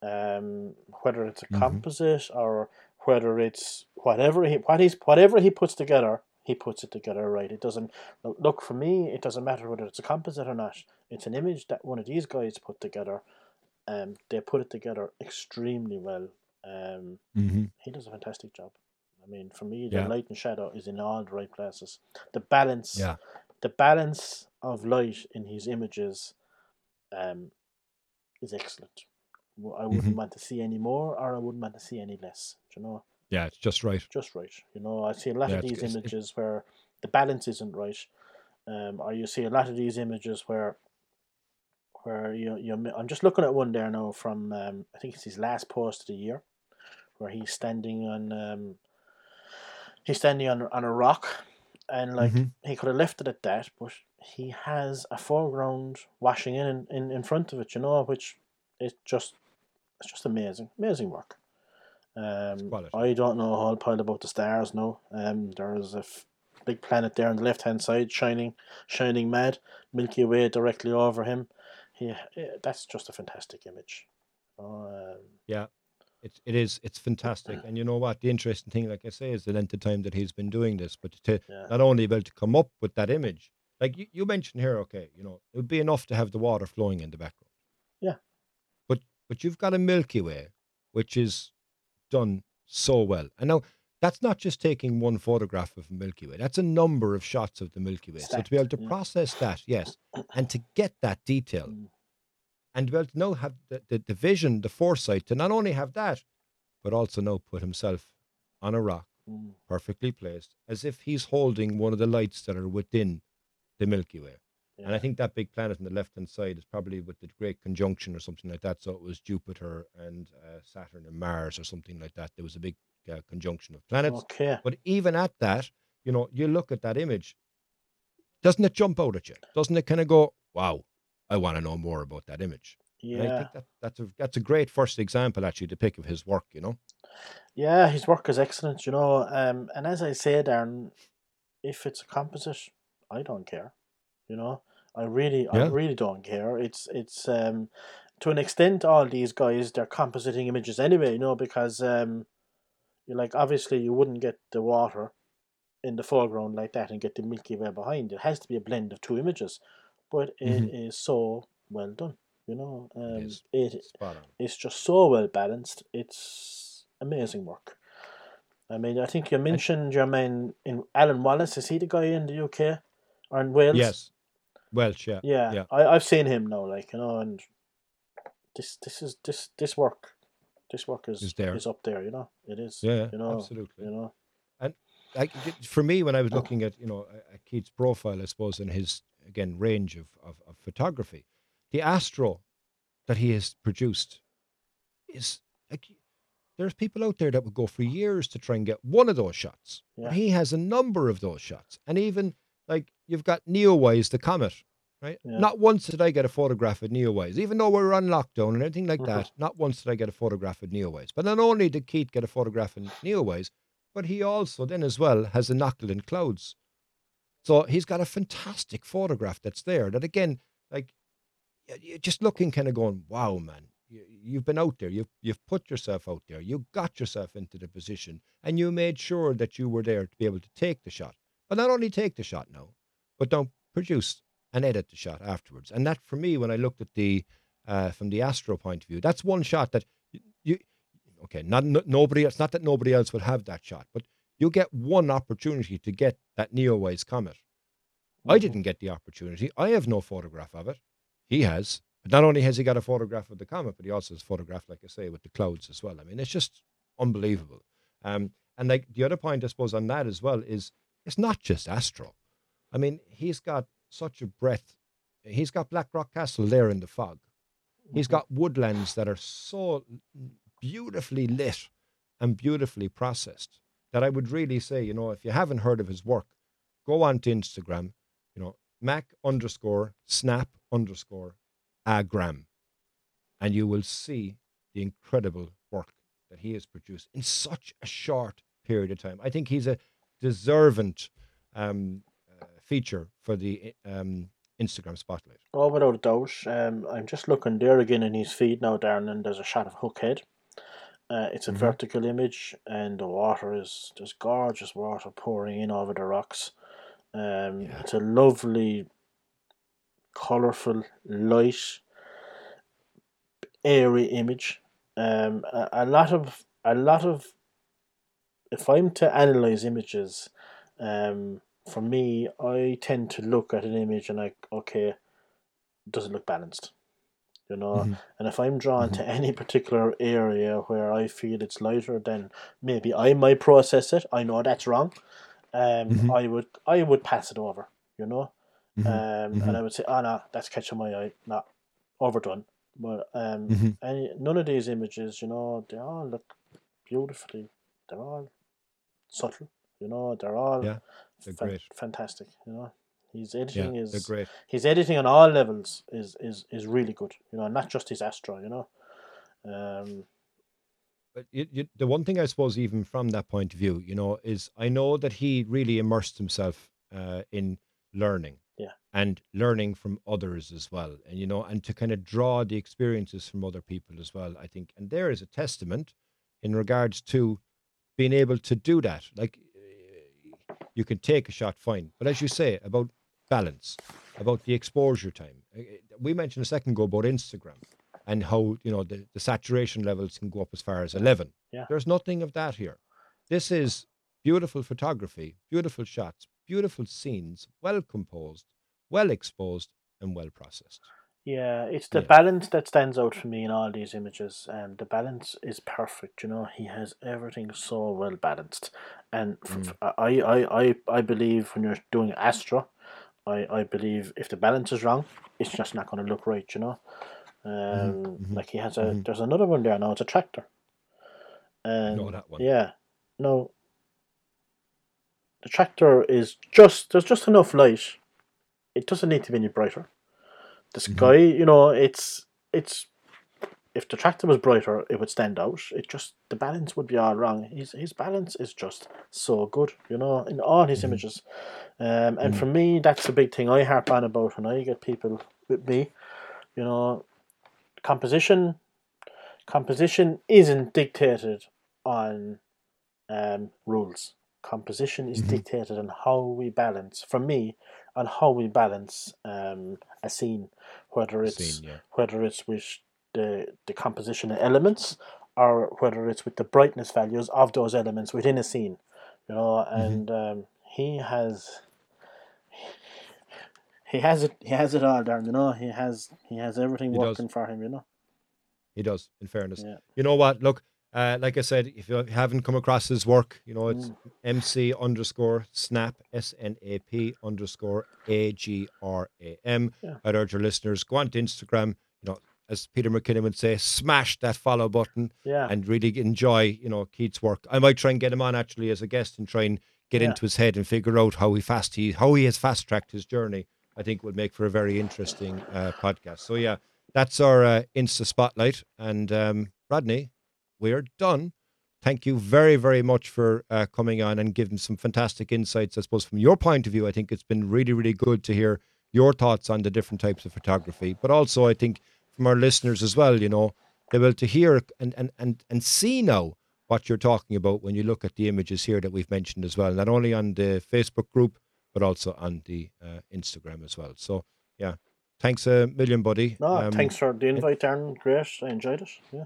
Um, whether it's a mm-hmm. composite or whether it's whatever he what he's whatever he puts together, he puts it together right. It doesn't look for me. It doesn't matter whether it's a composite or not. It's an image that one of these guys put together. Um, they put it together extremely well. Um, mm-hmm. He does a fantastic job. I mean, for me, the yeah. light and shadow is in all the right places. The balance, yeah. the balance of light in his images, um, is excellent. I wouldn't mm-hmm. want to see any more, or I wouldn't want to see any less. Do you know? Yeah, it's just right. Just right. You know, I see a lot yeah, of these images it... where the balance isn't right, um, or you see a lot of these images where. Where you, you, I'm just looking at one there now from um, I think it's his last post of the year, where he's standing on um, he's standing on on a rock, and like mm-hmm. he could have left it at that, but he has a foreground washing in in, in front of it, you know, which is just it's just amazing, amazing work. Um, I don't know a whole pile about the stars now. Um, there is a f- big planet there on the left hand side, shining, shining mad, Milky Way directly over him. Yeah, that's just a fantastic image. Um, yeah, it it is. It's fantastic. And you know what? The interesting thing, like I say, is the length of time that he's been doing this, but to yeah. not only be able to come up with that image, like you, you mentioned here, okay, you know, it would be enough to have the water flowing in the background. Yeah. But but you've got a Milky Way, which is done so well. And now that's not just taking one photograph of the Milky Way. That's a number of shots of the Milky Way. Stacked, so to be able to yeah. process that, yes, and to get that detail mm. and to be able to now have the, the, the vision, the foresight to not only have that, but also now put himself on a rock, mm. perfectly placed, as if he's holding one of the lights that are within the Milky Way. Yeah. And I think that big planet on the left-hand side is probably with the Great Conjunction or something like that. So it was Jupiter and uh, Saturn and Mars or something like that. There was a big Uh, conjunction of planets. Okay. But even at that, you know, you look at that image, doesn't it jump out at you? Doesn't it kind of go, wow, I want to know more about that image? Yeah. And I think that, that's, a, that's a great first example, actually, to pick of his work, you know? Yeah, his work is excellent, you know. Um, and as I say, Darren, if it's a composite, I don't care, you know? I really, yeah. I really don't care. It's, it's um, to an extent, all these guys, they're compositing images anyway, you know, because... Um, Like, obviously, you wouldn't get the water in the foreground like that and get the Milky Way behind. It has to be a blend of two images, but it mm-hmm. is so well done, you know. Um, it is. It, Spot on. It's just so well balanced. It's amazing work. I mean, I think you mentioned your man, in Alan Wallace. Is he the guy in the U K or in Wales? Yes, Welsh, yeah. Yeah, yeah. I, I've seen him now, like, you know, and this, this is this, this work. This work is is, there. is up there, you know. It is, yeah, you know, absolutely, you know. And I, for me, when I was looking at, you know, Keith's profile, I suppose, and his again range of, of of photography, the astro that he has produced is like there's people out there that would go for years to try and get one of those shots. Yeah. He has a number of those shots, and even like you've got NeoWise, the comet. Right. Yeah. Not once did I get a photograph at NeoWise, even though we were on lockdown and everything like mm-hmm. that. Not once did I get a photograph at NeoWise. But not only did Keith get a photograph in NeoWise, but he also then as well has a knuckle in clouds. So he's got a fantastic photograph that's there. That again, like you're just looking, kind of going, "Wow, man, you, you've been out there. You've you've put yourself out there. You got yourself into the position, and you made sure that you were there to be able to take the shot. But not only take the shot now, but don't produce." And edit the shot afterwards. And that, for me, when I looked at the, uh, from the astro point of view, that's one shot that you, you okay, not no, nobody else, not that nobody else would have that shot, but you get one opportunity to get that NeoWise comet. Mm-hmm. I didn't get the opportunity. I have no photograph of it. He has. But not only has he got a photograph of the comet, but he also has a photograph, like I say, with the clouds as well. I mean, it's just unbelievable. Um, and like the other point, I suppose, on that as well is it's not just astro. I mean, he's got such a breadth. He's got Black Rock Castle there in the fog. He's got woodlands that are so beautifully lit and beautifully processed that I would really say, you know, if you haven't heard of his work, go on to Instagram, you know, mac underscore snap underscore agram, and you will see the incredible work that he has produced in such a short period of time. I think he's a deserving um, uh, feature for the um, Instagram Spotlight. Oh, without a doubt. Um, I'm just looking there again in his feed now, Darren, and there's a shot of Hookhead. Uh, it's a mm-hmm. vertical image, and the water is just gorgeous water pouring in over the rocks. Um, yeah. It's a lovely, colourful, light, airy image. Um, a, a lot of a lot of. If I'm to analyse images, um, for me, I tend to look at an image and I okay, does it look balanced? You know, mm-hmm. and if I'm drawn mm-hmm. to any particular area where I feel it's lighter, then maybe I might process it. I know that's wrong. Um, mm-hmm. I would I would pass it over. You know, mm-hmm. um, mm-hmm. and I would say, oh no, that's catching my eye. No, overdone. But um, mm-hmm. any none of these images, you know, they all look beautifully. They're all subtle. You know, they're all yeah, they're fa- great. fantastic. You know. His editing yeah, is great. His editing on all levels is, is, is really good. You know, not just his Astro. You know, um, but it, it, the one thing I suppose, even from that point of view, you know, is I know that he really immersed himself uh, in learning, yeah, and learning from others as well, and you know, and to kind of draw the experiences from other people as well. I think, and there is a testament in regards to being able to do that. Like, you can take a shot, fine, but as you say about balance, about the exposure time. We mentioned a second ago about Instagram and how, you know, the, the saturation levels can go up as far as eleven. Yeah. There's nothing of that here. This is beautiful photography, beautiful shots, beautiful scenes, well composed, well exposed, and well processed. Yeah, it's the yeah. balance that stands out for me in all these images. And um, the balance is perfect. You know, he has everything so well balanced. And mm. f- f- I, I, I, I believe when you're doing Astro, I, I believe if the balance is wrong, it's just not going to look right, you know. Um, mm-hmm. Like he has a, mm-hmm. there's another one there now, it's a tractor. Um, no, that one. Yeah, no. The tractor is just, there's just enough light. It doesn't need to be any brighter. The sky, mm-hmm. you know, it's, it's, if the tractor was brighter, it would stand out. It just, the balance would be all wrong. His his balance is just so good, you know, in all his mm-hmm. images. Um, and mm-hmm. for me, that's the big thing I harp on about when I get people with me, you know, composition, composition isn't dictated on um, rules. Composition is mm-hmm. dictated on how we balance, for me, on how we balance um, a scene, whether it's scene, yeah. whether it's with the, the composition of elements or whether it's with the brightness values of those elements within a scene, you know, and mm-hmm. um, he has he has it he has it all, Darren, you know, he has he has everything he working does. for him, you know. He does, in fairness. Yeah. You know what, look, Uh, like I said, if you haven't come across his work, you know, it's mm. mc underscore snap, S N A P underscore A G R A M. Yeah. I'd urge your listeners, go on to Instagram, you know, as Peter McKinnon would say, smash that follow button yeah. and really enjoy, you know, Keith's work. I might try and get him on actually as a guest and try and get yeah. into his head and figure out how he fast he how he has fast-tracked his journey. I think would make for a very interesting uh, podcast. So, yeah, that's our uh, Insta Spotlight. And um, Rodney, we are done. Thank you very, very much for uh, coming on and giving some fantastic insights, I suppose, from your point of view. I think it's been really, really good to hear your thoughts on the different types of photography, but also I think from our listeners as well, you know, they're able to hear and, and, and, and see now what you're talking about when you look at the images here that we've mentioned as well, not only on the Facebook group, but also on the uh, Instagram as well. So, yeah, thanks a million, buddy. No, um, thanks for the invite, Darren. Great. I enjoyed it. Yeah.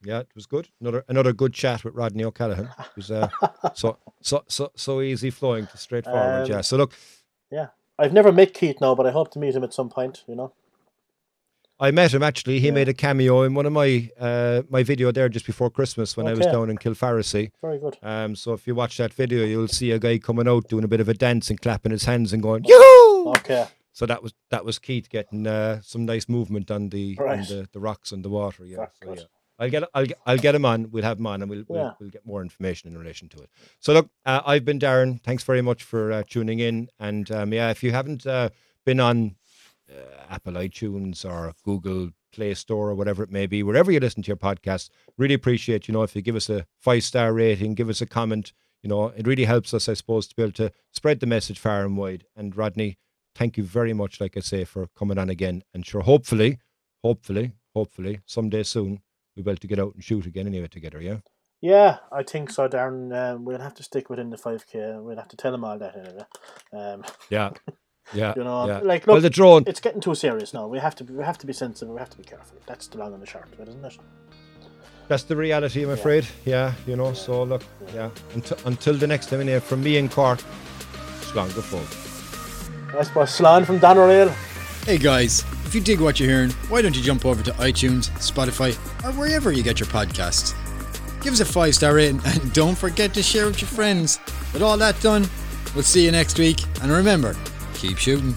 Yeah, it was good. Another another good chat with Rodney O'Callaghan. It was uh, so so so so easy flowing, straightforward. Um, yeah. So look, yeah, I've never met Keith now, but I hope to meet him at some point. You know, I met him actually. He yeah. made a cameo in one of my uh, my video there just before Christmas when okay. I was down in Kilfarassy. Very good. Um, so if you watch that video, you'll see a guy coming out doing a bit of a dance and clapping his hands and going yoo-hoo! Okay. So that was that was Keith getting uh, some nice movement on the right. on the, the rocks and the water. Yeah. That's so good. Yeah. I'll get I'll I'll get him on. We'll have him on, and we'll we'll, yeah. we'll get more information in relation to it. So look, uh, I've been Darren. Thanks very much for uh, tuning in. And um, yeah, if you haven't uh, been on uh, Apple iTunes or Google Play Store or whatever it may be, wherever you listen to your podcasts. Really appreciate, you know, if you give us a five-star rating, give us a comment, you know, it really helps us, I suppose, to be able to spread the message far and wide. And Rodney, thank you very much, like I say, for coming on again. And sure, hopefully, hopefully, hopefully, someday soon, we'll be able to get out and shoot again anyway together, yeah? Yeah, I think so, Darren. Um, we'll have to stick within the five K. We'll have to tell them all that anyway. Um, yeah. Yeah, you know, yeah. Like, look, well, the drone, it's getting too serious now. We have to, we have to be sensitive. We have to be careful. That's the long and the short of it, isn't it? That's the reality, I'm afraid. Yeah, yeah you know. Yeah. So look, yeah. yeah. Until, until the next time, in here, from me in Cork, Slán go fóill. That's by Slán from Doneraile. Hey guys, if you dig what you're hearing, why don't you jump over to iTunes, Spotify, or wherever you get your podcasts? Give us a five star rating, and don't forget to share with your friends. With all that done, we'll see you next week, and remember, keep shooting.